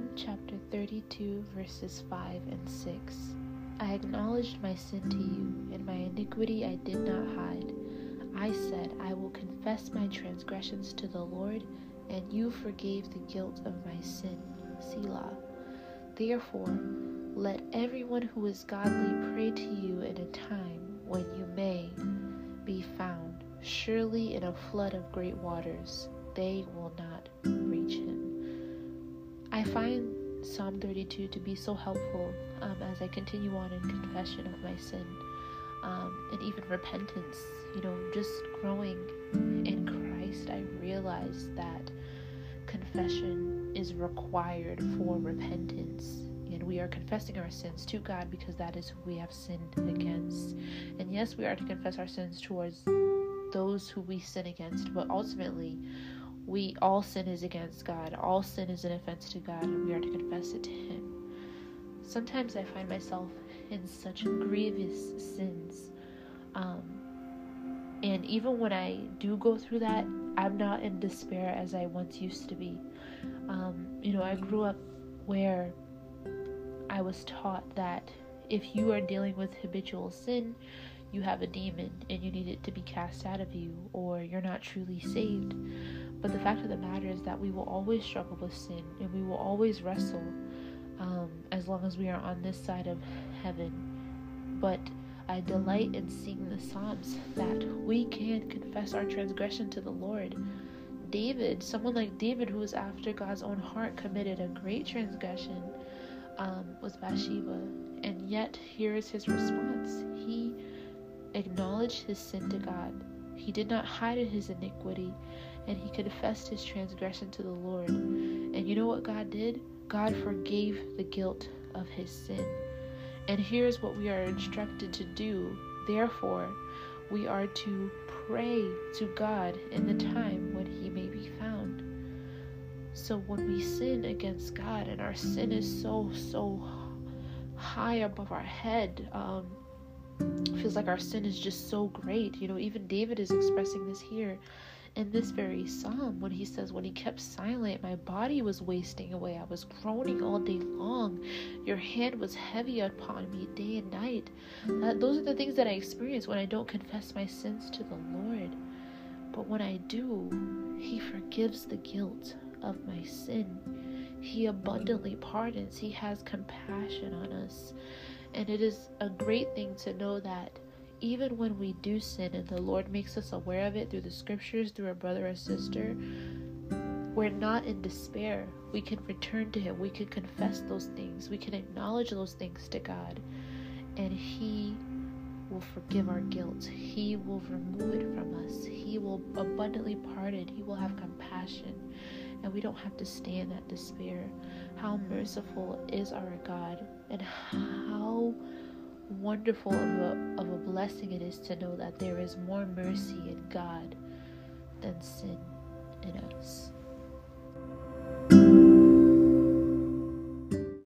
Psalm chapter 32, verses 5 and 6. I acknowledged my sin to you, and my iniquity I did not hide. I said, I will confess my transgressions to the Lord, and you forgave the guilt of my sin. Selah. Therefore, let everyone who is godly pray to you in a time when you may be found. Surely in a flood of great waters, they will not reach him. I find Psalm 32 to be so helpful as I continue on in confession of my sin and even repentance. Just growing in Christ, I realized that confession is required for repentance. And we are confessing our sins to God because that is who we have sinned against. And yes, we are to confess our sins towards those who we sin against, but ultimately, all sin is against God. All sin is an offense to God, and we are to confess it to Him. Sometimes I find myself in such grievous sins, and even when I do go through that, I'm not in despair as I once used to be. I grew up where I was taught that if you are dealing with habitual sin, you have a demon and you need it to be cast out of you, or you're not truly saved. But the fact of the matter is that we will always struggle with sin, and we will always wrestle as long as we are on this side of heaven. But I delight in seeing the Psalms that we can confess our transgression to the Lord. Someone like David, who was after God's own heart, committed a great transgression with Bathsheba, and yet here is his response. He acknowledged his sin to God. He did not hide his iniquity, and he confessed his transgression to the Lord. And you know what God did? God forgave the guilt of his sin. And here's what we are instructed to do. Therefore, we are to pray to God in the time when he may be found. So when we sin against God, and our sin is so high above our head, feels like our sin is just so great. Even David is expressing this here in this very psalm when he says, when he kept silent, my body was wasting away. I was groaning all day long. Your hand was heavy upon me day and night. Those are the things that I experience when I don't confess my sins to the Lord. But when I do, he forgives the guilt of my sin. He abundantly pardons. He has compassion on us. And it is a great thing to know that even when we do sin, and the Lord makes us aware of it through the scriptures, through our brother or sister, we're not in despair. We can return to Him. We can confess those things. We can acknowledge those things to God. And He will forgive our guilt. He will remove it from us. He will abundantly pardon. He will have compassion. And we don't have to stay in that despair. How merciful is our God, and how wonderful of a blessing it is to know that there is more mercy in God than sin in us.